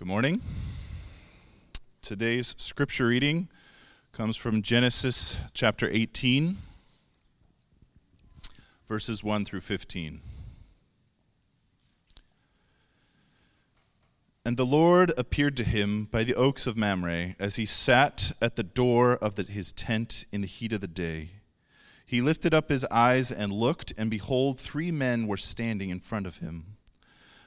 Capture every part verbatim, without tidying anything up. Good morning. Today's scripture reading comes from Genesis chapter eighteen, verses one through fifteen. And the Lord appeared to him by the oaks of Mamre as he sat at the door of the, his tent in the heat of the day. He lifted up his eyes and looked, and behold, three men were standing in front of him.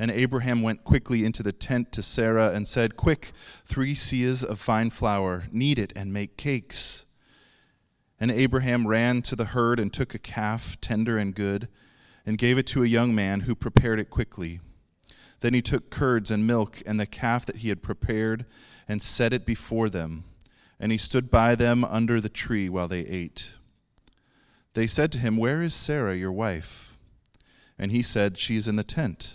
And Abraham went quickly into the tent to Sarah and said, Quick, three seahs of fine flour, knead it and make cakes. And Abraham ran to the herd and took a calf, tender and good, and gave it to a young man who prepared it quickly. Then he took curds and milk and the calf that he had prepared and set it before them. And he stood by them under the tree while they ate. They said to him, Where is Sarah, your wife? And he said, She is in the tent.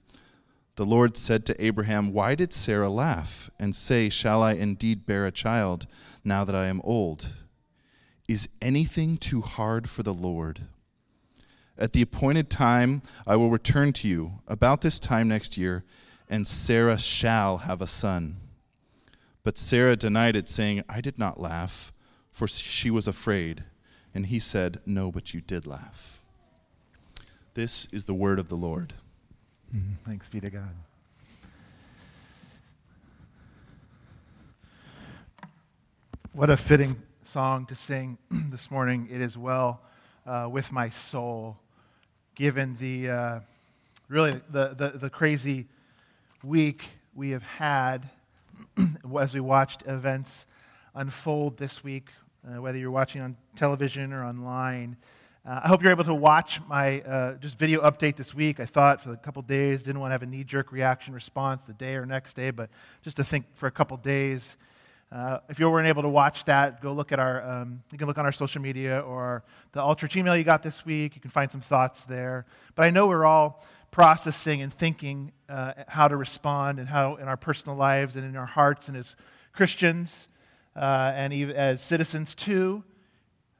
The Lord said to Abraham, Why did Sarah laugh and say, Shall I indeed bear a child now that I am old? Is anything too hard for the Lord? At the appointed time, I will return to you about this time next year, and Sarah shall have a son. But Sarah denied it, saying, I did not laugh, for she was afraid. And he said, No, but you did laugh. This is the word of the Lord. Thanks be to God. What a fitting song to sing this morning. It is well uh, with my soul, given the uh, really the, the, the crazy week we have had as we watched events unfold this week. Uh, whether you're watching on television or online. Uh, I hope you're able to watch my uh, just video update this week. I thought for a couple days, didn't want to have a knee-jerk reaction response the day or next day, but just to think for a couple days. Uh, if you weren't able to watch that, go look at our, um, you can look on our social media or the Altar email you got this week. You can find some thoughts there. But I know we're all processing and thinking uh, how to respond and how in our personal lives and in our hearts and as Christians, Uh, and even as citizens, too,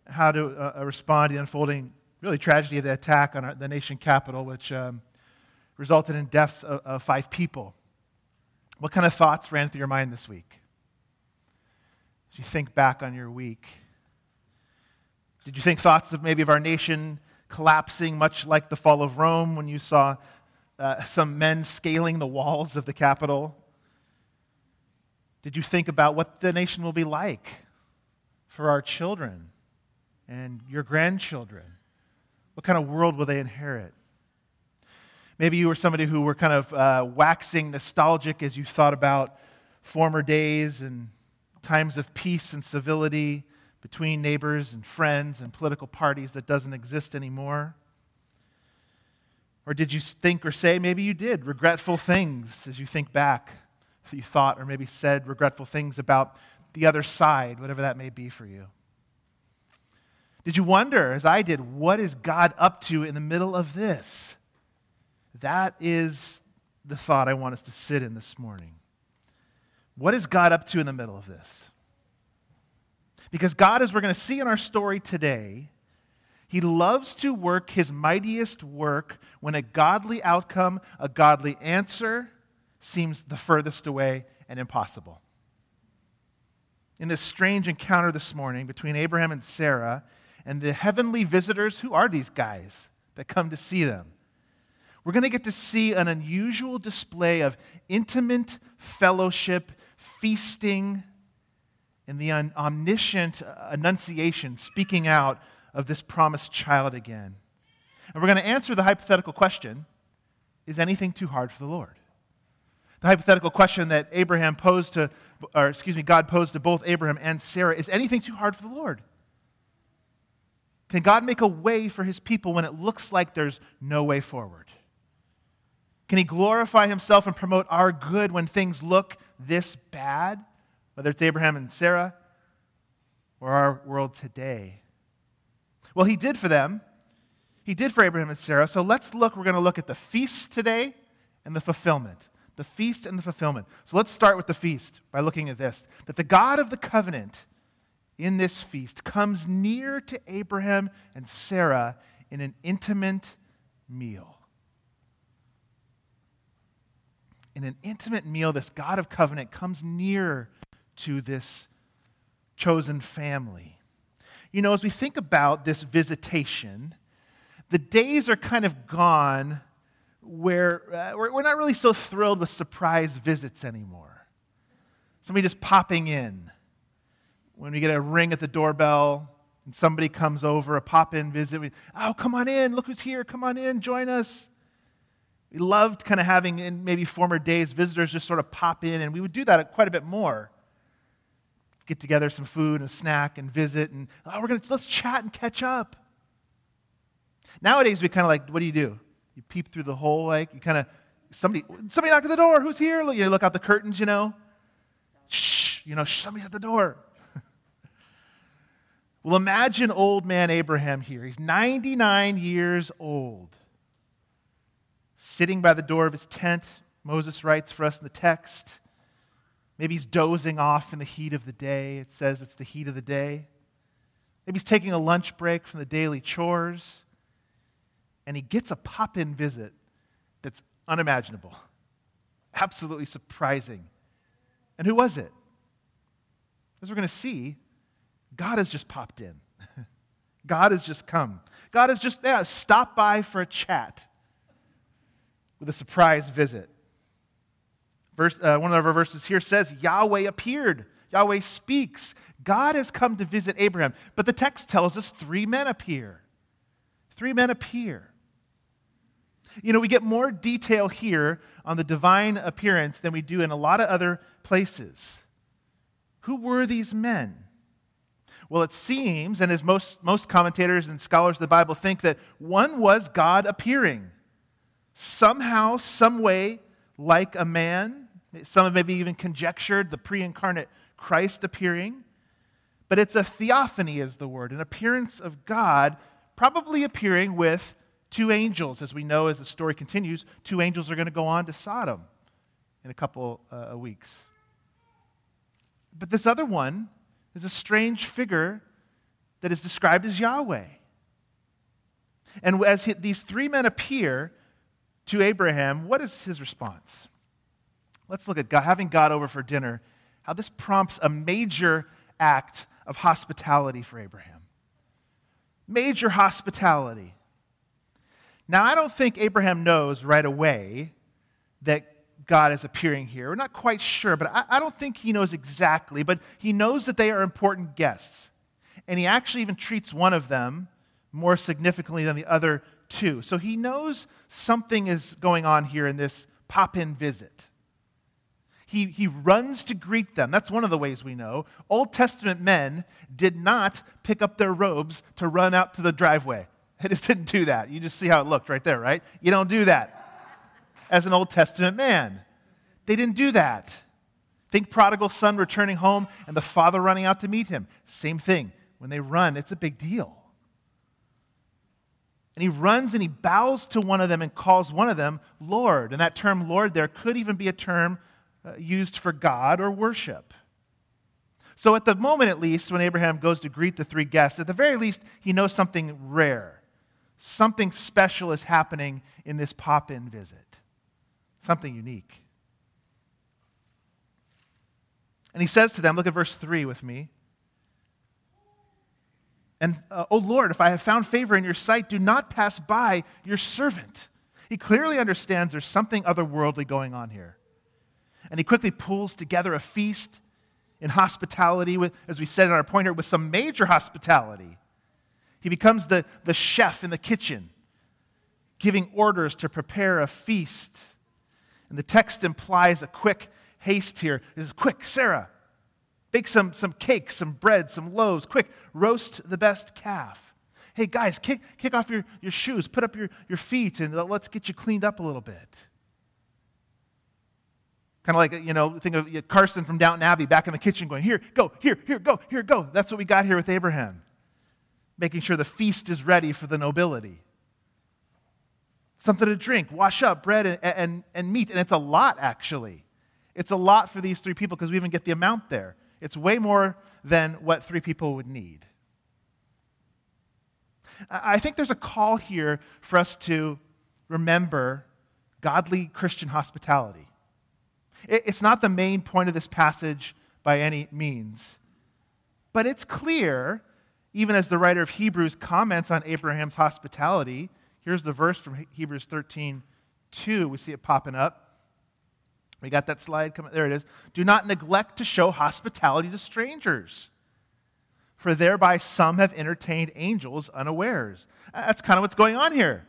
how to uh, respond to the unfolding, really, tragedy of the attack on our, the nation capital, which um, resulted in deaths of, of five people. What kind of thoughts ran through your mind this week? As you think back on your week, did you think thoughts of maybe of our nation collapsing, much like the fall of Rome when you saw uh, some men scaling the walls of the Capitol? Did you think about what the nation will be like for our children and your grandchildren? What kind of world will they inherit? Maybe you were somebody who were kind of uh, waxing nostalgic as you thought about former days and times of peace and civility between neighbors and friends and political parties that doesn't exist anymore. Or did you think or say, maybe you did, regretful things as you think back? That you thought or maybe said regretful things about the other side, whatever that may be for you. Did you wonder, as I did, what is God up to in the middle of this? That is the thought I want us to sit in this morning. What is God up to in the middle of this? Because God, as we're going to see in our story today, He loves to work His mightiest work when a godly outcome, a godly answer, seems the furthest away and impossible. In this strange encounter this morning between Abraham and Sarah and the heavenly visitors, who are these guys that come to see them? We're going to get to see an unusual display of intimate fellowship, feasting, in the omniscient annunciation, speaking out of this promised child again. And we're going to answer the hypothetical question, is anything too hard for the Lord? The hypothetical question that Abraham posed to, or excuse me, God posed to both Abraham and Sarah, is anything too hard for the Lord? Can God make a way for his people when it looks like there's no way forward? Can he glorify himself and promote our good when things look this bad? Whether it's Abraham and Sarah or our world today. Well, he did for them. He did for Abraham and Sarah. So let's look. We're going to look at the feast today and the fulfillment. The feast and the fulfillment. So let's start with the feast by looking at this. That the God of the covenant in this feast comes near to Abraham and Sarah in an intimate meal. In an intimate meal, this God of covenant comes near to this chosen family. You know, as we think about this visitation, the days are kind of gone where uh, we're not really so thrilled with surprise visits anymore. Somebody just popping in. When we get a ring at the doorbell and somebody comes over, a pop-in visit, we, oh, come on in, look who's here, come on in, join us. We loved kind of having, in maybe former days, visitors just sort of pop in, and we would do that quite a bit more. Get together some food and a snack and visit, and oh, we're gonna let's chat and catch up. Nowadays, we kind of like, what do you do? You peep through the hole, like you kind of somebody somebody knocked at the door. Who's here? You look out the curtains, you know. Shh, you know, shh, somebody's at the door. Well, imagine old man Abraham here. He's ninety-nine years old, sitting by the door of his tent. Moses writes for us in the text. Maybe he's dozing off in the heat of the day. It says it's the heat of the day. Maybe he's taking a lunch break from the daily chores. And he gets a pop-in visit that's unimaginable. Absolutely surprising. And who was it? As we're going to see, God has just popped in. God has just come. God has just yeah, stopped by for a chat with a surprise visit. Verse, uh, one of our verses here says, Yahweh appeared. Yahweh speaks. God has come to visit Abraham. But the text tells us three men appear. Three men appear. You know, we get more detail here on the divine appearance than we do in a lot of other places. Who were these men? Well, it seems, and as most, most commentators and scholars of the Bible think, that one was God appearing. Somehow, some way, like a man. Some have maybe even conjectured the pre-incarnate Christ appearing. But it's a theophany is the word, an appearance of God probably appearing with two angels. As we know, as the story continues, two angels are going to go on to Sodom in a couple uh, weeks. But this other one is a strange figure that is described as Yahweh. And as he, these three men appear to Abraham, what is his response? Let's look at God, having God over for dinner, how this prompts a major act of hospitality for Abraham. Major hospitality. Now, I don't think Abraham knows right away that God is appearing here. We're not quite sure, but I, I don't think he knows exactly, but he knows that they are important guests. And he actually even treats one of them more significantly than the other two. So he knows something is going on here in this pop-in visit. He, he runs to greet them. That's one of the ways we know. Old Testament men did not pick up their robes to run out to the driveway. They just didn't do that. You just see how it looked right there, right? You don't do that as an Old Testament man. They didn't do that. Think prodigal son returning home and the father running out to meet him. Same thing. When they run, it's a big deal. And he runs and he bows to one of them and calls one of them Lord. And that term Lord there could even be a term Uh, used for God or worship. So at the moment, at least, when Abraham goes to greet the three guests, at the very least, he knows something rare. Something special is happening in this pop-in visit. Something unique. And he says to them, look at verse three with me. And, uh, O Lord, if I have found favor in your sight, do not pass by your servant. He clearly understands there's something otherworldly going on here. And he quickly pulls together a feast in hospitality, with, as we said in our pointer, with some major hospitality. He becomes the, the chef in the kitchen, giving orders to prepare a feast. And the text implies a quick haste here. It says, quick, Sarah, bake some, some cakes, some bread, some loaves. Quick, roast the best calf. Hey, guys, kick, kick off your, your shoes. Put up your, your feet, and let's get you cleaned up a little bit. Kind of like, you know, think of Carson from Downton Abbey back in the kitchen going, here, go, here, here, go, here, go. That's what we got here with Abraham, making sure the feast is ready for the nobility. Something to drink, wash up, bread, and, and, and meat. And it's a lot, actually. It's a lot for these three people because we even get the amount there. It's way more than what three people would need. I think there's a call here for us to remember godly Christian hospitality. It's not the main point of this passage by any means. But it's clear, even as the writer of Hebrews comments on Abraham's hospitality, here's the verse from Hebrews thirteen two. We see it popping up. We got that slide coming. There it is. Do not neglect to show hospitality to strangers, for thereby some have entertained angels unawares. That's kind of what's going on here.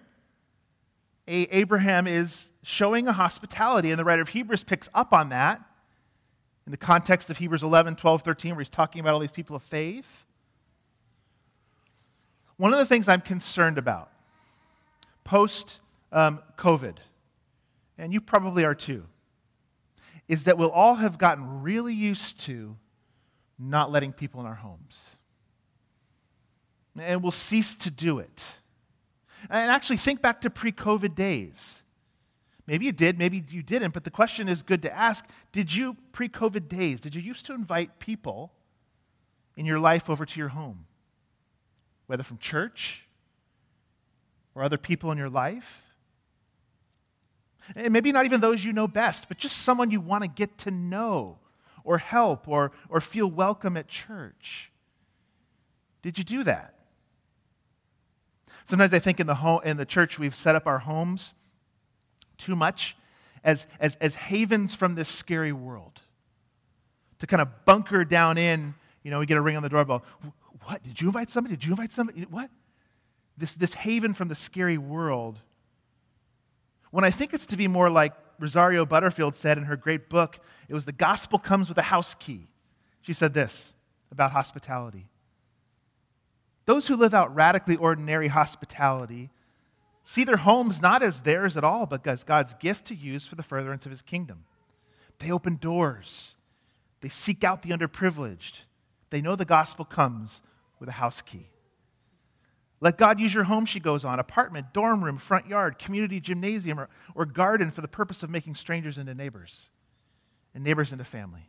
A- Abraham is showing a hospitality, and the writer of Hebrews picks up on that in the context of Hebrews eleven, twelve, thirteen, where he's talking about all these people of faith. One of the things I'm concerned about post-COVID, um, and you probably are too, is that we'll all have gotten really used to not letting people in our homes. And we'll cease to do it. And actually, think back to pre-COVID days. Maybe you did, maybe you didn't, but the question is good to ask. Did you, pre-COVID days, did you used to invite people in your life over to your home? Whether from church or other people in your life? And maybe not even those you know best, but just someone you want to get to know or help or, or feel welcome at church. Did you do that? Sometimes I think in the home, in the church we've set up our homes too much as, as, as havens from this scary world. To kind of bunker down in, you know, we get a ring on the doorbell. What? Did you invite somebody? Did you invite somebody? What? This, this haven from the scary world. When I think it's to be more like Rosario Butterfield said in her great book, it was the gospel comes with a house key. She said this about hospitality. Those who live out radically ordinary hospitality see their homes not as theirs at all, but as God's gift to use for the furtherance of his kingdom. They open doors. They seek out the underprivileged. They know the gospel comes with a house key. Let God use your home, she goes on, apartment, dorm room, front yard, community gymnasium, or, or garden for the purpose of making strangers into neighbors and neighbors into family.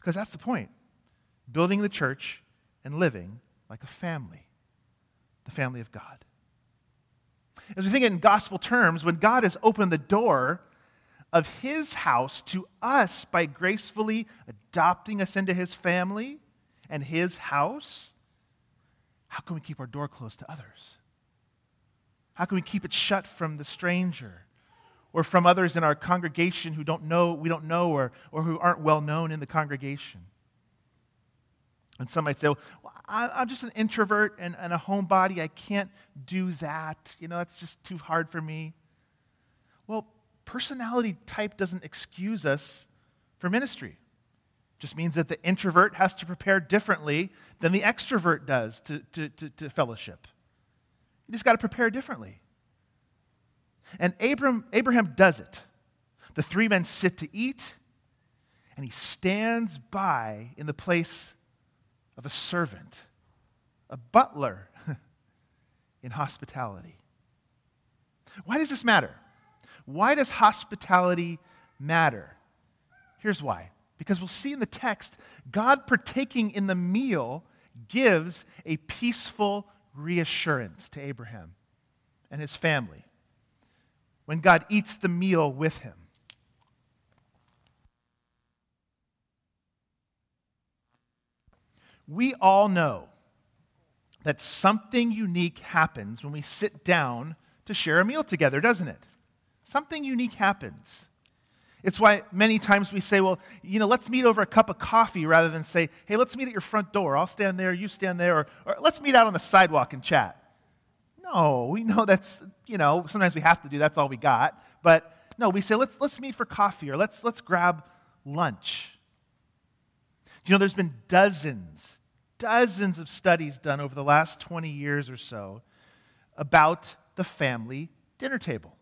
Because that's the point, building the church and living like a family, the family of God. As we think in gospel terms, when God has opened the door of his house to us by gracefully adopting us into his family and his house, how can we keep our door closed to others? How can we keep it shut from the stranger or from others in our congregation who don't know, we don't know or, or who aren't well known in the congregation? And some might say, well, I'm just an introvert and, and a homebody. I can't do that. You know, that's just too hard for me. Well, personality type doesn't excuse us for ministry. It just means that the introvert has to prepare differently than the extrovert does to, to, to, to fellowship. You just got to prepare differently. And Abram, Abraham does it. The three men sit to eat, and he stands by in the place of a servant, a butler in hospitality. Why does this matter? Why does hospitality matter? Here's why. Because we'll see in the text, God partaking in the meal gives a peaceful reassurance to Abraham and his family when God eats the meal with him. We all know that something unique happens when we sit down to share a meal together, doesn't it? Something unique happens. It's why many times we say, well, you know, let's meet over a cup of coffee rather than say, hey, let's meet at your front door. I'll stand there, you stand there, or, or let's meet out on the sidewalk and chat. No, we know that's, you know, sometimes we have to do that's all we got. But no, we say, let's let's meet for coffee or let's let's grab lunch. You know, there's been dozens, dozens of studies done over the last twenty years or so about the family dinner table.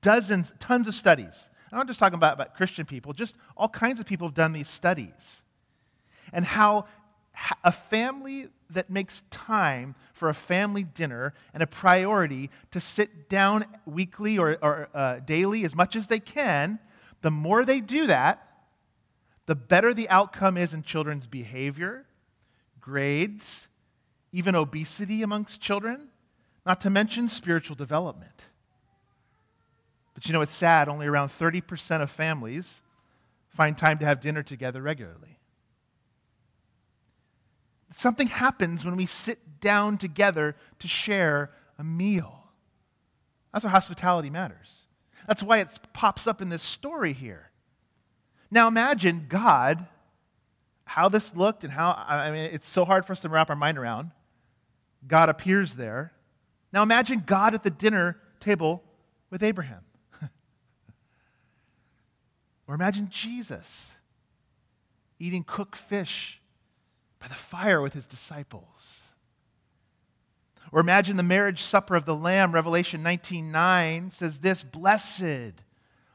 Dozens, tons of studies. I'm not just talking about, about Christian people, just all kinds of people have done these studies. And how a family that makes time for a family dinner and a priority to sit down weekly or, or uh, daily as much as they can, the more they do that, the better the outcome is in children's behavior, grades, even obesity amongst children, not to mention spiritual development. But you know, it's sad, only around thirty percent of families find time to have dinner together regularly. Something happens when we sit down together to share a meal. That's why hospitality matters. That's why it pops up in this story here. Now imagine God, how this looked and how, I mean, it's so hard for us to wrap our mind around. God appears there. Now imagine God at the dinner table with Abraham. Or imagine Jesus eating cooked fish by the fire with his disciples. Or imagine the marriage supper of the Lamb. Revelation nineteen nine says this, "Blessed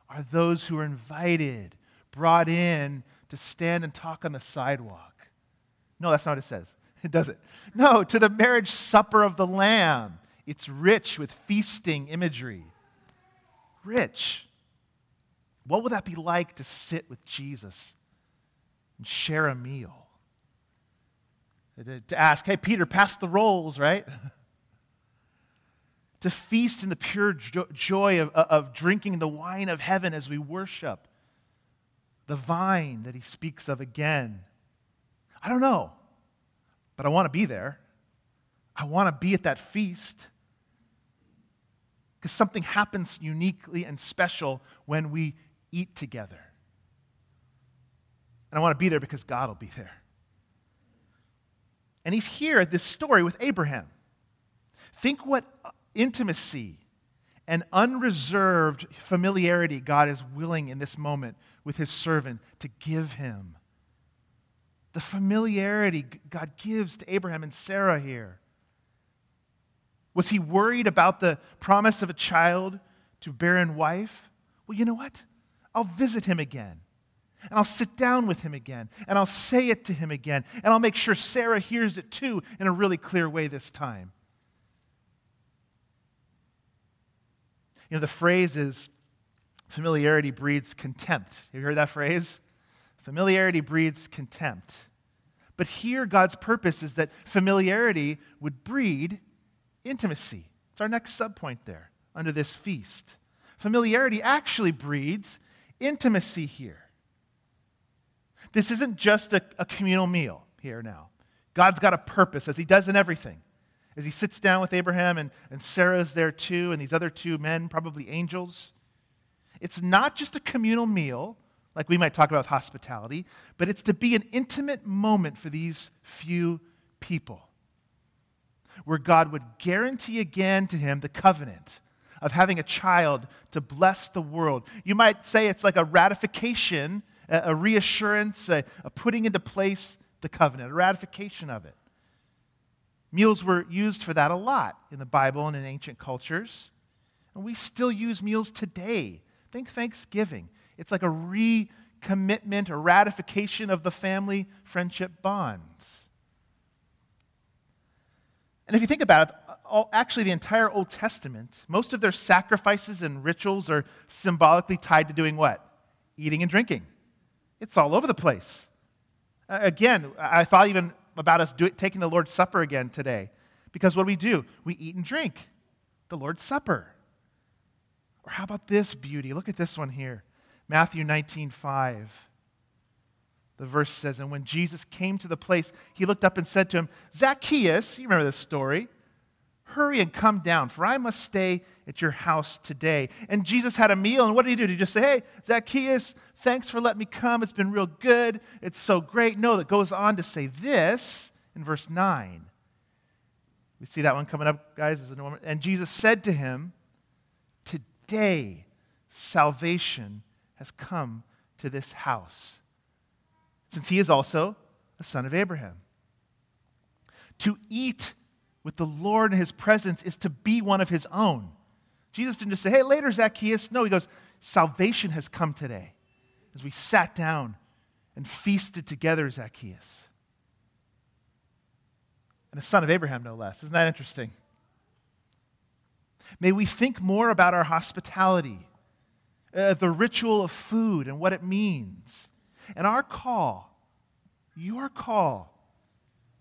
are those who are invited, brought in to stand and talk on the sidewalk." No, that's not what it says. It doesn't. No, to the marriage supper of the Lamb. It's rich with feasting imagery. Rich. What would that be like to sit with Jesus and share a meal? To ask, hey, Peter, pass the rolls, right? To feast in the pure joy of, of drinking the wine of heaven as we worship the vine that he speaks of again. I don't know, but I want to be there. I want to be at that feast because something happens uniquely and special when we eat together. And I want to be there because God will be there. And he's here at this story with Abraham. Think what intimacy and unreserved familiarity God is willing in this moment with his servant to give him. The familiarity God gives to Abraham and Sarah here. Was he worried about the promise of a child to barren wife? Well, you know what? I'll visit him again. And I'll sit down with him again. And I'll say it to him again. And I'll make sure Sarah hears it too in a really clear way this time. You know, the phrase is, familiarity breeds contempt. Have you heard that phrase? Familiarity breeds contempt. But here, God's purpose is that familiarity would breed intimacy. It's our next subpoint there, under this feast. Familiarity actually breeds intimacy here. This isn't just a, a communal meal here now. God's got a purpose, as he does in everything. As he sits down with Abraham and, and Sarah's there too, and these other two men, probably angels. It's not just a communal meal, like we might talk about with hospitality, but it's to be an intimate moment for these few people where God would guarantee again to him the covenant of having a child to bless the world. You might say it's like a ratification, a, a reassurance, a, a putting into place the covenant, a ratification of it. Meals were used for that a lot in the Bible and in ancient cultures. And we still use meals today. Think Thanksgiving. It's like a recommitment, a ratification of the family friendship bonds. And if you think about it, actually the entire Old Testament, most of their sacrifices and rituals are symbolically tied to doing what? Eating and drinking. It's all over the place. Again, I thought even about us do it, taking the Lord's Supper again today. Because what do we do? We eat and drink the Lord's Supper. Or how about this beauty? Look at this one here. Matthew nineteen five. The verse says, "And when Jesus came to the place, he looked up and said to him, 'Zacchaeus,'" you remember this story, hurry and come down, for I must stay at your house today. And Jesus had a meal, and what did he do? Did he just say, hey, Zacchaeus, thanks for letting me come. It's been real good. It's so great. No, that goes on to say this in verse nine. We see that one coming up, guys. Is a normal. And Jesus said to him, today salvation has come to this house, since he is also a son of Abraham. To eat with the Lord in his presence is to be one of his own. Jesus didn't just say, hey, later, Zacchaeus. No, he goes, salvation has come today, as we sat down and feasted together, Zacchaeus. And a son of Abraham, no less. Isn't that interesting? May we think more about our hospitality, uh, the ritual of food and what it means, and our call, your call,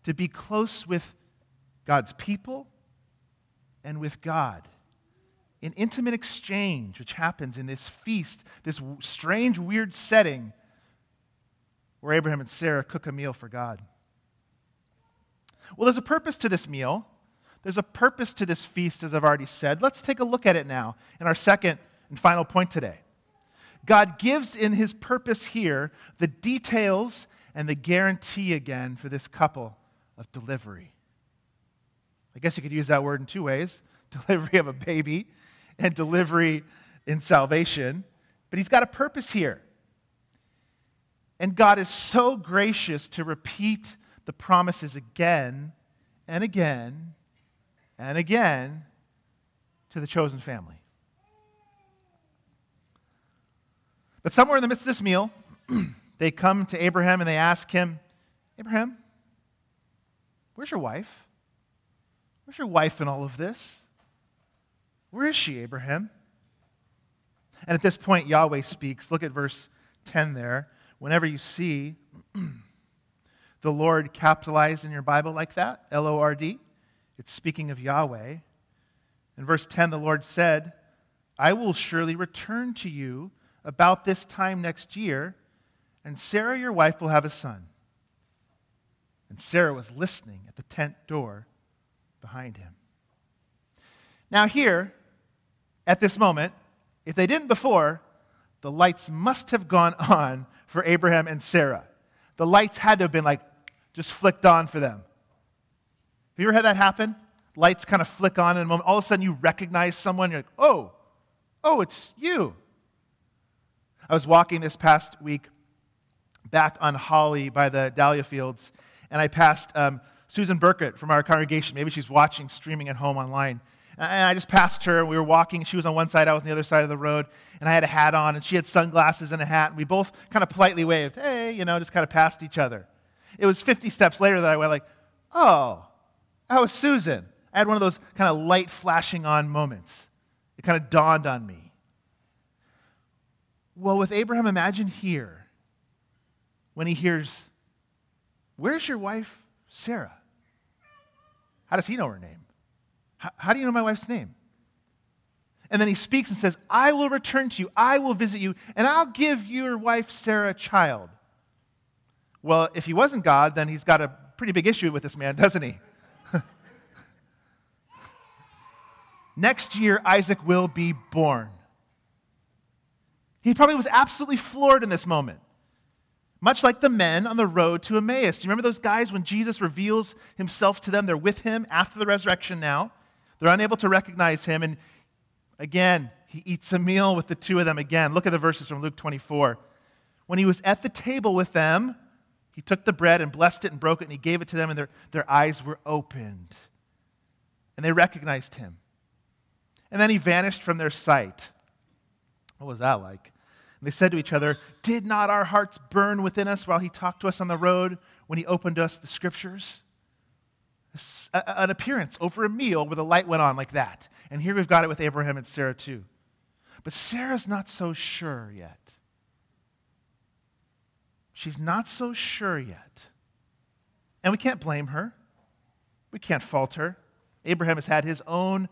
to be close with God's people and with God. An intimate exchange, which happens in this feast, this strange, weird setting where Abraham and Sarah cook a meal for God. Well, there's a purpose to this meal. There's a purpose to this feast, as I've already said. Let's take a look at it now in our second and final point today. God gives in his purpose here the details and the guarantee again for this couple of delivery. I guess you could use that word in two ways, delivery of a baby and delivery in salvation. But he's got a purpose here. And God is so gracious to repeat the promises again and again and again to the chosen family. But somewhere in the midst of this meal, they come to Abraham and they ask him, Abraham, where's your wife? Where's your wife in all of this? Where is she, Abraham? And at this point, Yahweh speaks. Look at verse ten there. Whenever you see the Lord capitalized in your Bible like that, L O R D, it's speaking of Yahweh. In verse ten, the Lord said, I will surely return to you about this time next year, and Sarah, your wife, will have a son. And Sarah was listening at the tent door behind him. Now here, at this moment, if they didn't before, the lights must have gone on for Abraham and Sarah. The lights had to have been like just flicked on for them. Have you ever had that happen? Lights kind of flick on in a moment. All of a sudden you recognize someone. You're like, oh, oh, it's you. I was walking this past week back on Holly by the Dahlia Fields, and I passed um, Susan Burkett from our congregation. Maybe she's watching, streaming at home online. And I just passed her, and we were walking. She was on one side, I was on the other side of the road, and I had a hat on, and she had sunglasses and a hat, and we both kind of politely waved, hey, you know, just kind of passed each other. It was fifty steps later that I went like, oh, that was Susan. I had one of those kind of light flashing on moments. It kind of dawned on me. Well, with Abraham, imagine here, when he hears, where's your wife, Sarah? How does he know her name? How do you know my wife's name? And then he speaks and says, I will return to you, I will visit you, and I'll give your wife Sarah a child. Well, if he wasn't God, then he's got a pretty big issue with this man, doesn't he? Next year, Isaac will be born. He probably was absolutely floored in this moment. Much like the men on the road to Emmaus. Do you remember those guys when Jesus reveals himself to them? They're with him after the resurrection now. They're unable to recognize him. And again, he eats a meal with the two of them again. Look at the verses from Luke twenty-four. When he was at the table with them, he took the bread and blessed it and broke it, and he gave it to them, and their, their eyes were opened. And they recognized him. And then he vanished from their sight. What was that like? And they said to each other, did not our hearts burn within us while he talked to us on the road when he opened to us the scriptures? An appearance over a meal where the light went on like that. And here we've got it with Abraham and Sarah too. But Sarah's not so sure yet. She's not so sure yet. And we can't blame her. We can't fault her. Abraham has had his own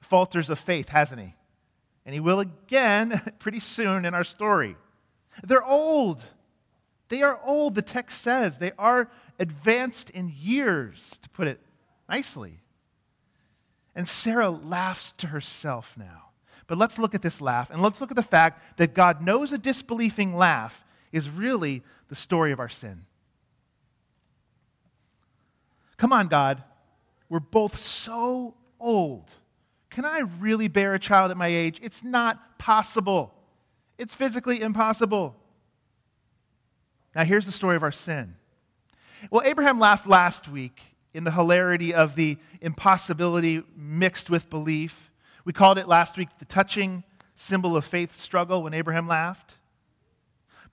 falters of faith, hasn't he? And he will again pretty soon in our story. They're old. They are old, the text says. They are advanced in years, to put it nicely. And Sarah laughs to herself now. But let's look at this laugh, and let's look at the fact that God knows a disbelieving laugh is really the story of our sin. Come on, God. We're both so old. Can I really bear a child at my age? It's not possible. It's physically impossible. Now, here's the story of our sin. Well, Abraham laughed last week in the hilarity of the impossibility mixed with belief. We called it last week the touching symbol of faith struggle when Abraham laughed.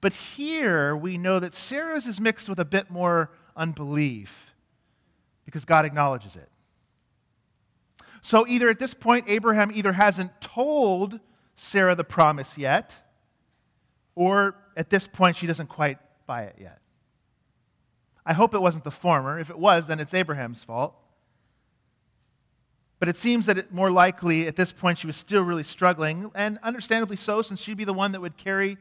But here we know that Sarah's is mixed with a bit more unbelief because God acknowledges it. So either at this point, Abraham either hasn't told Sarah the promise yet, or at this point, she doesn't quite buy it yet. I hope it wasn't the former. If it was, then it's Abraham's fault. But it seems that it more likely at this point she was still really struggling, and understandably so, since she'd be the one that would carry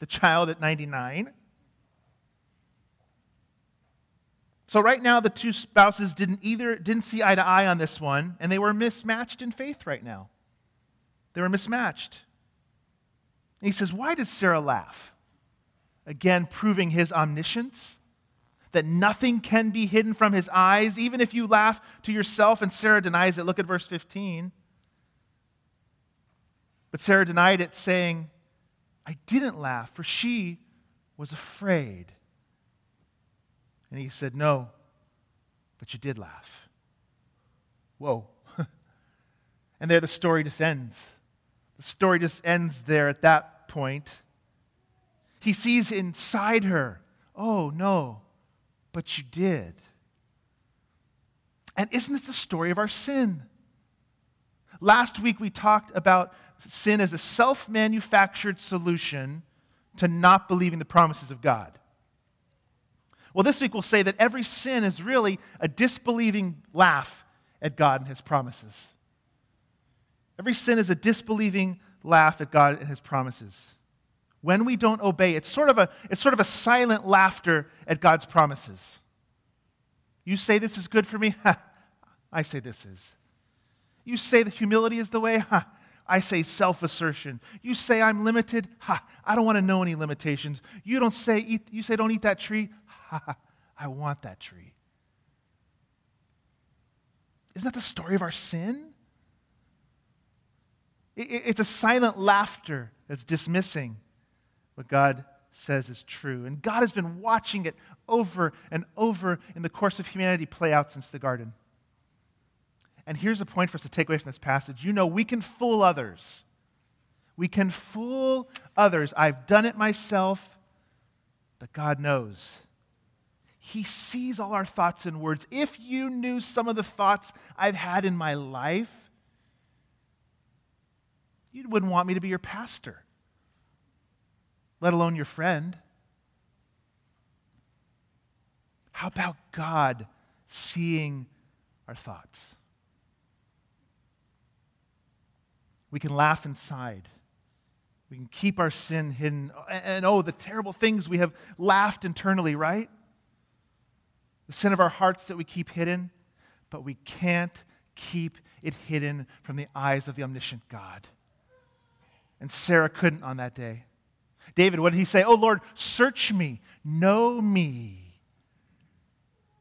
the child at ninety-nine. So right now the two spouses didn't either didn't see eye to eye on this one, and they were mismatched in faith right now. They were mismatched. And he says, "Why did Sarah laugh?" Again, proving his omniscience, that nothing can be hidden from his eyes, even if you laugh to yourself, and Sarah denies it. Look at verse fifteen. But Sarah denied it, saying, "I didn't laugh, for she was afraid." And he said, "No, but you did laugh." Whoa. And there the story just ends. The story just ends there at that point. He sees inside her, "Oh, no, but you did." And isn't this the story of our sin? Last week we talked about sin as a self-manufactured solution to not believing the promises of God. Well, this week we'll say that every sin is really a disbelieving laugh at God and His promises. Every sin is a disbelieving laugh at God and His promises. When we don't obey, it's sort of a, it's sort of a silent laughter at God's promises. You say this is good for me? Ha, I say this is. You say that humility is the way? Ha, I say self-assertion. You say I'm limited? Ha, I don't want to know any limitations. You don't say eat, you say don't eat that tree? Ha, I want that tree. Isn't that the story of our sin? It, it, it's a silent laughter that's dismissing what God says is true. And God has been watching it over and over in the course of humanity play out since the garden. And here's a point for us to take away from this passage. You know, we can fool others. We can fool others. I've done it myself, but God knows. He sees all our thoughts and words. If you knew some of the thoughts I've had in my life, you wouldn't want me to be your pastor, let alone your friend. How about God seeing our thoughts? We can laugh inside. We can keep our sin hidden. And oh, the terrible things we have laughed internally, right? The sin of our hearts that we keep hidden, but we can't keep it hidden from the eyes of the omniscient God. And Sarah couldn't on that day. David, what did he say? "Oh, Lord, search me, know me.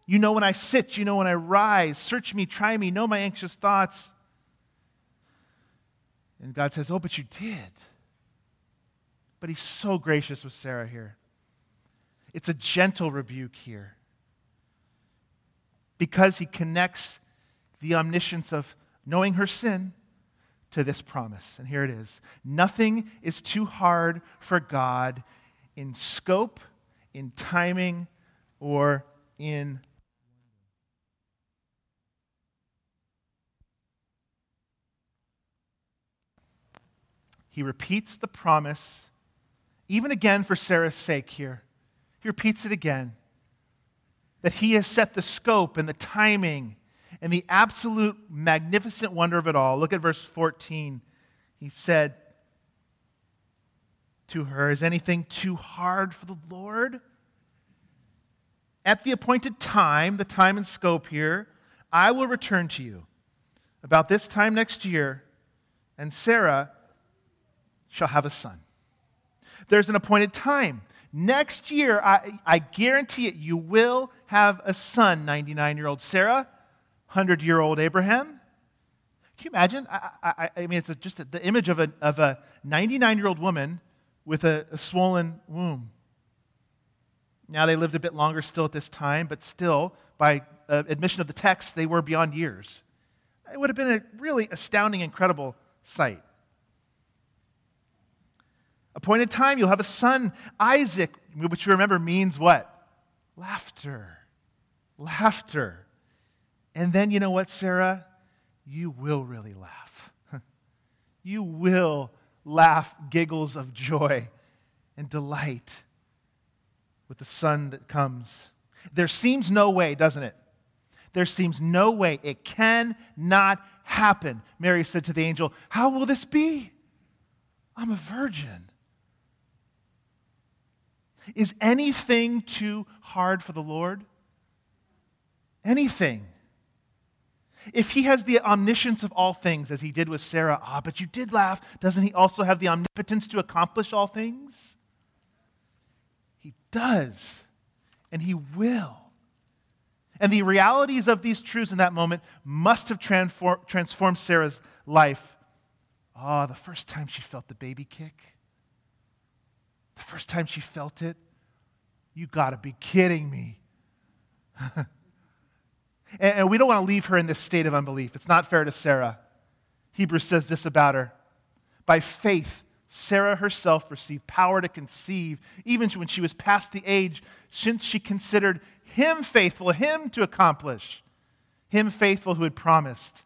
You know when I sit, you know when I rise. Search me, try me, know my anxious thoughts." And God says, "Oh, but you did." But He's so gracious with Sarah here. It's a gentle rebuke here because He connects the omniscience of knowing her sin to this promise. And here it is. Nothing is too hard for God in scope, in timing, or in... He repeats the promise, even again for Sarah's sake here. He repeats it again, that He has set the scope and the timing and the absolute magnificent wonder of it all. Look at verse fourteen. He said to her, "Is anything too hard for the Lord? At the appointed time," the time and scope here, "I will return to you. about this time next year, and Sarah shall have a son. There's an appointed time. Next year, I, I guarantee it, you will have a son, ninety-nine-year-old Sarah, one hundred-year-old Abraham. Can you imagine? I, I, I mean, it's a, just a, the image of a, of a ninety-nine-year-old woman with a, a swollen womb. Now, they lived a bit longer still at this time, but still, by uh, admission of the text, they were beyond years. It would have been a really astounding, incredible sight. Appointed time, you'll have a son, Isaac, which you remember means what? Laughter. Laughter. And then you know what, Sarah? You will really laugh. You will laugh giggles of joy and delight with the son that comes. There seems no way, doesn't it? There seems no way. It cannot happen. Mary said to the angel, "How will this be? I'm a virgin." Is anything too hard for the Lord? Anything. If he has the omniscience of all things, as he did with Sarah, ah, but you did laugh, doesn't he also have the omnipotence to accomplish all things? He does, and he will. And the realities of these truths in that moment must have transform, transformed Sarah's life. Ah, oh, the first time she felt the baby kick. The first time she felt it. You got to be kidding me. and, and we don't want to leave her in this state of unbelief. It's not fair to Sarah. Hebrews says this about her. By faith, Sarah herself received power to conceive, even when she was past the age, since she considered him faithful, him to accomplish, him faithful who had promised.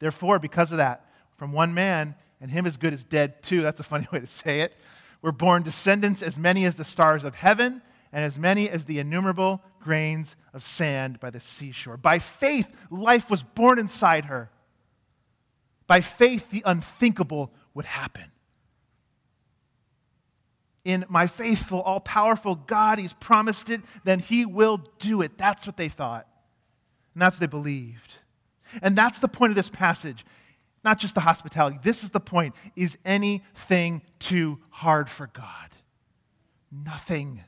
Therefore, because of that, from one man, and him as good as dead too, that's a funny way to say it, were born descendants as many as the stars of heaven and as many as the innumerable grains of sand by the seashore. By faith, life was born inside her. By faith, the unthinkable would happen. In my faithful, all-powerful God, he's promised it, then he will do it. That's what they thought. And that's what they believed. And that's the point of this passage. Not just the hospitality. This is the point. Is anything too hard for God? Nothing.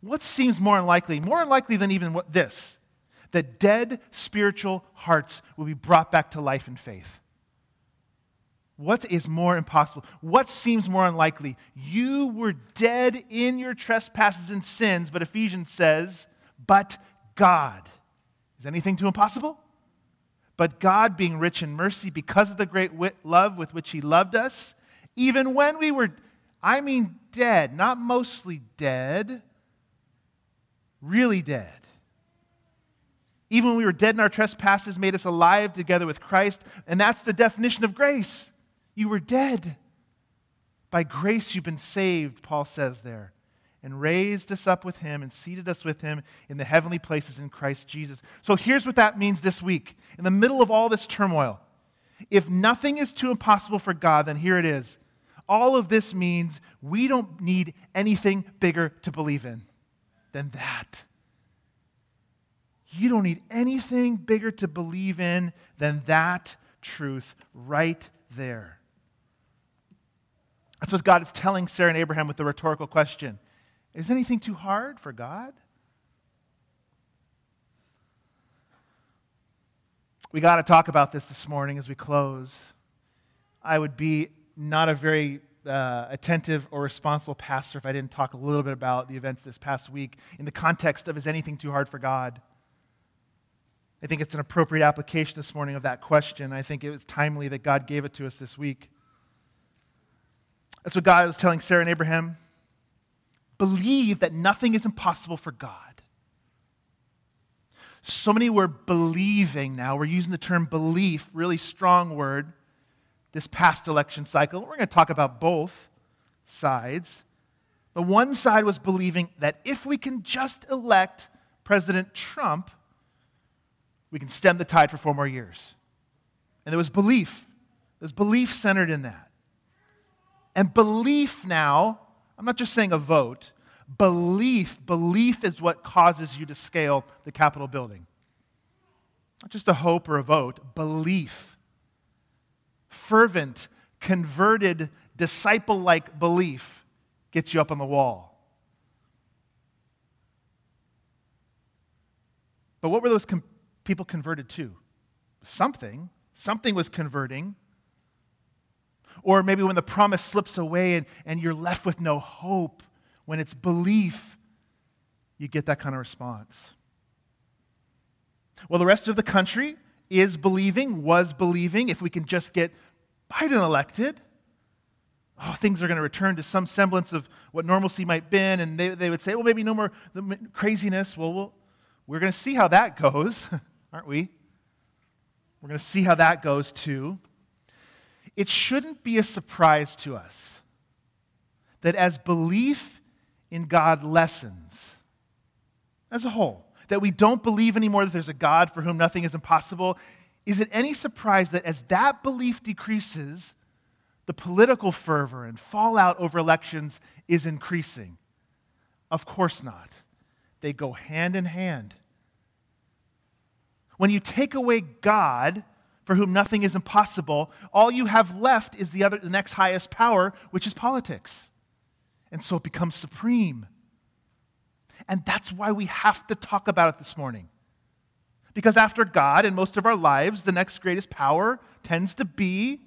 What seems more unlikely, more unlikely than even what this, that dead spiritual hearts will be brought back to life in faith? What is more impossible? What seems more unlikely? You were dead in your trespasses and sins, but Ephesians says, but God. Is anything too impossible? But God, being rich in mercy, because of the great wit- love with which he loved us, even when we were, I mean dead, not mostly dead, really dead. Even when we were dead in our trespasses, made us alive together with Christ. And that's the definition of grace. You were dead. By grace you've been saved, Paul says there, and raised us up with him and seated us with him in the heavenly places in Christ Jesus. So here's what that means this week, in the middle of all this turmoil. If nothing is too impossible for God, then here it is. All of this means we don't need anything bigger to believe in than that. You don't need anything bigger to believe in than that truth right there. That's what God is telling Sarah and Abraham with the rhetorical question. Is anything too hard for God? We got to talk about this this morning as we close. I would be not a very uh, attentive or responsible pastor if I didn't talk a little bit about the events this past week in the context of is anything too hard for God? I think it's an appropriate application this morning of that question. I think it was timely that God gave it to us this week. That's what God was telling Sarah and Abraham. Believe that nothing is impossible for God. So many were believing now. We're using the term belief, really strong word, this past election cycle. We're going to talk about both sides. The one side was believing that if we can just elect President Trump, we can stem the tide for four more years. And there was belief. There was belief centered in that. And belief now, I'm not just saying a vote. Belief, belief is what causes you to scale the Capitol building. not just a hope or a vote, belief. Fervent, converted, disciple-like belief gets you up on the wall. But what were those com- people converted to? Something. Something was converting. Or maybe when the promise slips away and, and you're left with no hope, when it's belief, you get that kind of response. Well, the rest of the country is believing, was believing. If we can just get Biden elected, oh, things are going to return to some semblance of what normalcy might have been. And they, they would say, well, maybe no more craziness. Well, we'll we're going to see how that goes, aren't we? We're going to see how that goes too. It shouldn't be a surprise to us that as belief in God lessens as a whole, that we don't believe anymore that there's a God for whom nothing is impossible, is it any surprise that as that belief decreases, the political fervor and fallout over elections is increasing? Of course not. They go hand in hand. When you take away God, for whom nothing is impossible, all you have left is the other, the next highest power, which is politics. And so it becomes supreme. And that's why we have to talk about it this morning. Because after God, in most of our lives, the next greatest power tends to be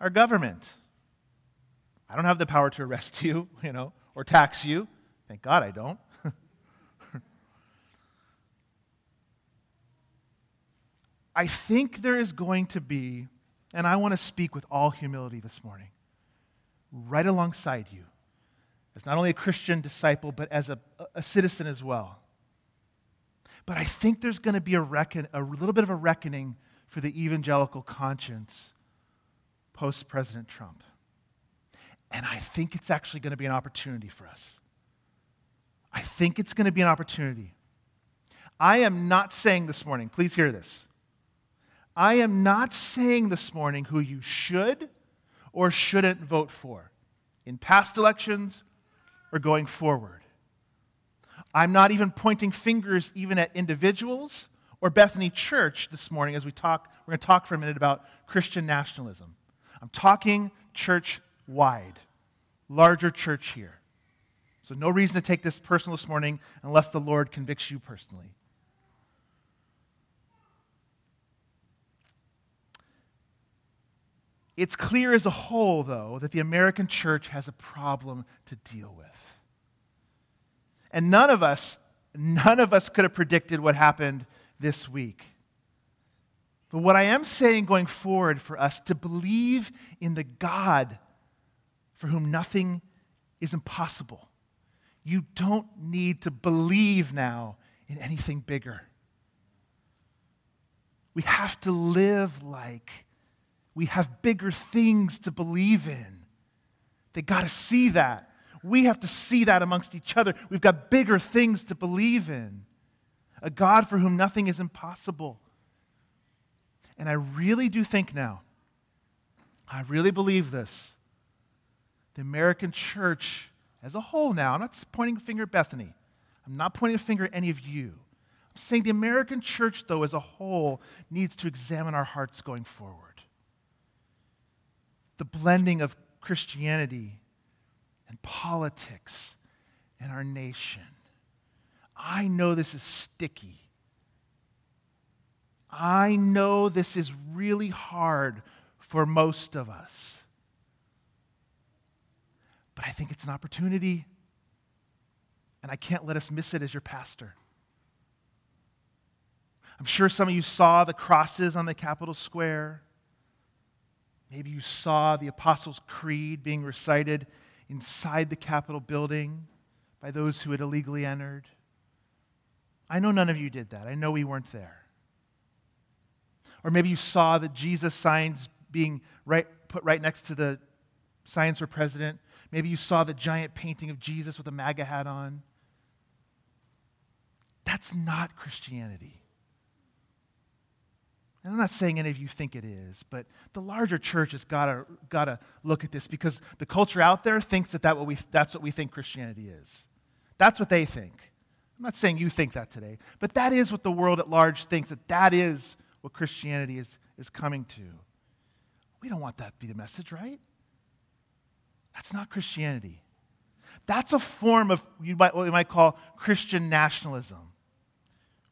our government. I don't have the power to arrest you, you know, or tax you. Thank God I don't. I think there is going to be, and I want to speak with all humility this morning, right alongside you, as not only a Christian disciple, but as a, a citizen as well. But I think there's going to be a, reckon, a little bit of a reckoning for the evangelical conscience post-President Trump. And I think it's actually going to be an opportunity for us. I think it's going to be an opportunity. I am not saying this morning, please hear this, I am not saying this morning who you should or shouldn't vote for in past elections or going forward. I'm not even pointing fingers even at individuals or Bethany Church this morning as we talk. We're going to talk for a minute about Christian nationalism. I'm talking church-wide, larger church here. So no reason to take this personal this morning unless the Lord convicts you personally. It's clear as a whole, though, that the American church has a problem to deal with. And none of us, none of us could have predicted what happened this week. But what I am saying going forward for us to believe in the God for whom nothing is impossible. You don't need to believe now in anything bigger. We have to live like we have bigger things to believe in. They got to see that. We have to see that amongst each other. We've got bigger things to believe in. A God for whom nothing is impossible. And I really do think now, I really believe this, the American church as a whole now, I'm not pointing a finger at Bethany. I'm not pointing a finger at any of you. I'm saying the American church, though, as a whole, needs to examine our hearts going forward. The blending of Christianity and politics and our nation. I know this is sticky. I know this is really hard for most of us. But I think it's an opportunity, and I can't let us miss it as your pastor. I'm sure some of you saw the crosses on the Capitol Square. Maybe you saw the Apostles' Creed being recited inside the Capitol building by those who had illegally entered. I know none of you did that. I know we weren't there. Or maybe you saw the Jesus signs being right, put right next to the signs for president. Maybe you saw the giant painting of Jesus with a MAGA hat on. That's not Christianity. And I'm not saying any of you think it is, but the larger church has got to got to look at this because the culture out there thinks that, that what we, that's what we think Christianity is. That's what they think. I'm not saying you think that today, but that is what the world at large thinks, that that is what Christianity is, is coming to. We don't want that to be the message, right? That's not Christianity. That's a form of you might, what we might call Christian nationalism,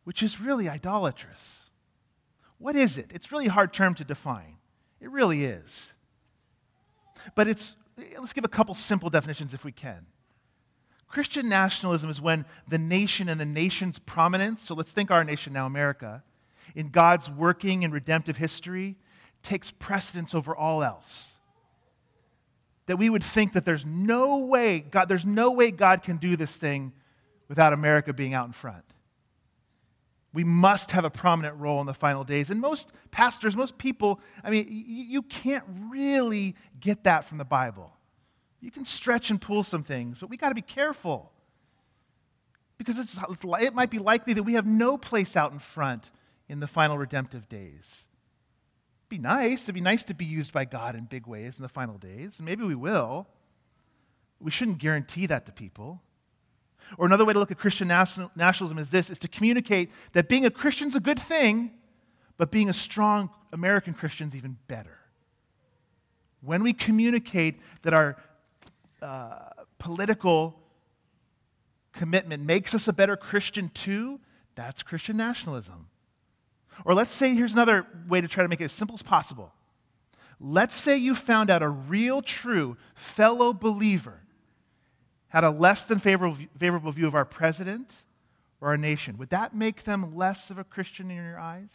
which is really idolatrous. What is it? It's really a hard term to define. It really is. But it's, let's give a couple simple definitions if we can. Christian nationalism is when the nation and the nation's prominence, so let's think our nation now, America, in God's working and redemptive history, takes precedence over all else. That we would think that there's no way God, there's no way God can do this thing without America being out in front. We must have a prominent role in the final days. And most pastors, most people, I mean, you can't really get that from the Bible. You can stretch and pull some things, but we got to be careful because it's, it might be likely that we have no place out in front in the final redemptive days. It'd be nice. It'd be nice to be used by God in big ways in the final days. Maybe we will. We shouldn't guarantee that to people. Or another way to look at Christian nationalism is this, is to communicate that being a Christian's a good thing, but being a strong American Christian's even better. When we communicate that our uh, political commitment makes us a better Christian too, that's Christian nationalism. Or let's say, here's another way to try to make it as simple as possible. Let's say you found out a real, true fellow believer had a less than favorable, favorable view of our president or our nation. Would that make them less of a Christian in your eyes?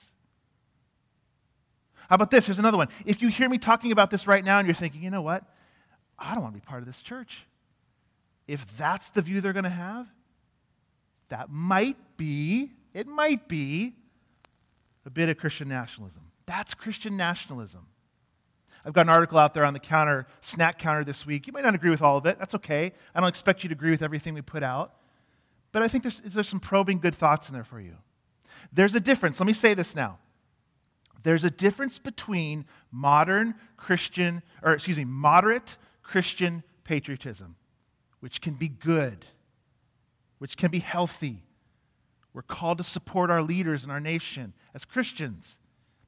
How about this? Here's another one. If you hear me talking about this right now and you're thinking, you know what? I don't want to be part of this church. If that's the view they're going to have, that might be, it might be a bit of Christian nationalism. That's Christian nationalism. I've got an article out there on the counter, snack counter this week. You might not agree with all of it. That's okay. I don't expect you to agree with everything we put out. But I think there's, there's some probing good thoughts in there for you. There's a difference. Let me say this now. There's a difference between modern Christian, or excuse me, moderate Christian patriotism, which can be good, which can be healthy. We're called to support our leaders and our nation as Christians.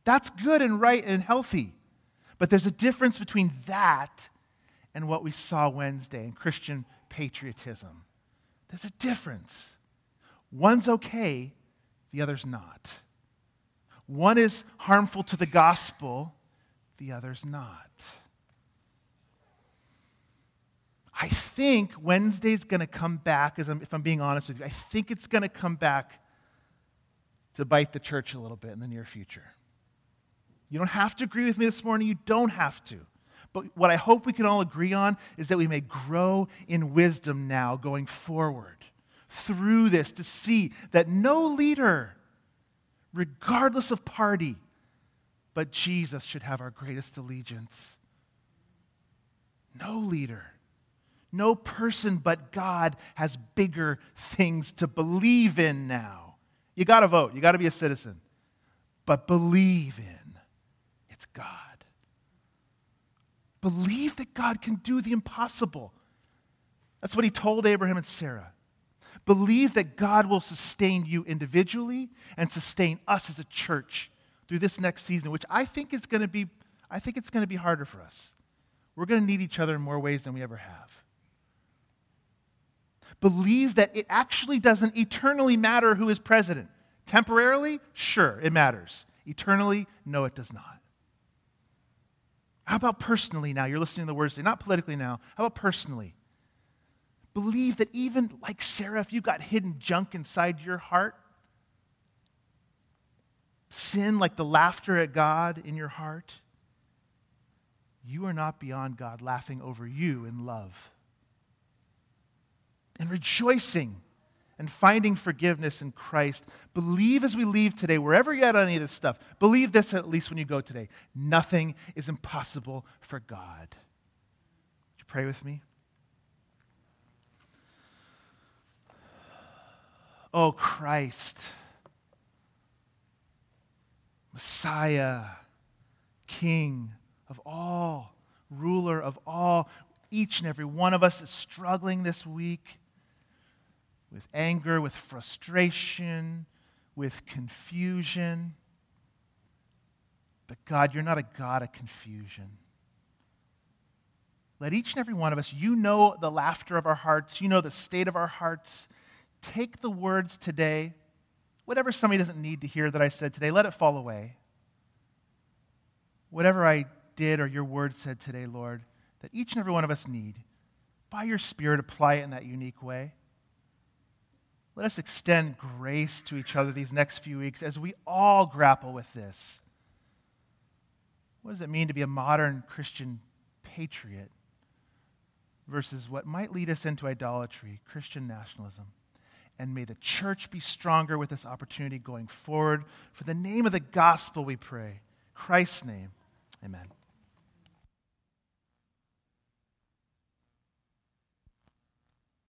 That's good and right and healthy. But there's a difference between that and what we saw Wednesday in Christian patriotism. There's a difference. One's okay, the other's not. One is harmful to the gospel, the other's not. I think Wednesday's going to come back, as I'm, if I'm being honest with you, I think it's going to come back to bite the church a little bit in the near future. You don't have to agree with me this morning. You don't have to. But what I hope we can all agree on is that we may grow in wisdom now going forward through this to see that no leader, regardless of party, but Jesus should have our greatest allegiance. No leader. No person but God has bigger things to believe in now. You got to vote. You got to be a citizen. But believe in. It's God. Believe that God can do the impossible. That's what he told Abraham and Sarah. Believe that God will sustain you individually and sustain us as a church through this next season, which I think is going to be, I think it's going to be harder for us. We're going to need each other in more ways than we ever have. Believe that it actually doesn't eternally matter who is president. Temporarily, sure, it matters. Eternally, no, it does not. How about personally now? You're listening to the words today, not politically now. How about personally? Believe that even like Sarah, if you've got hidden junk inside your heart, sin like the laughter at God in your heart, you are not beyond God laughing over you in love. And rejoicing and finding forgiveness in Christ. Believe as we leave today, wherever you're at on any of this stuff, believe this at least when you go today. Nothing is impossible for God. Would you pray with me? Oh, Christ, Messiah, King of all, ruler of all, each and every one of us is struggling this week with anger, with frustration, with confusion. But God, you're not a God of confusion. Let each and every one of us, you know the laughter of our hearts, you know the state of our hearts. Take the words today, whatever somebody doesn't need to hear that I said today, let it fall away. Whatever I did or your word said today, Lord, that each and every one of us need, by your Spirit, apply it in that unique way. Let us extend grace to each other these next few weeks as we all grapple with this. What does it mean to be a modern Christian patriot versus what might lead us into idolatry, Christian nationalism? And may the church be stronger with this opportunity going forward. For the name of the gospel we pray. Christ's name, amen.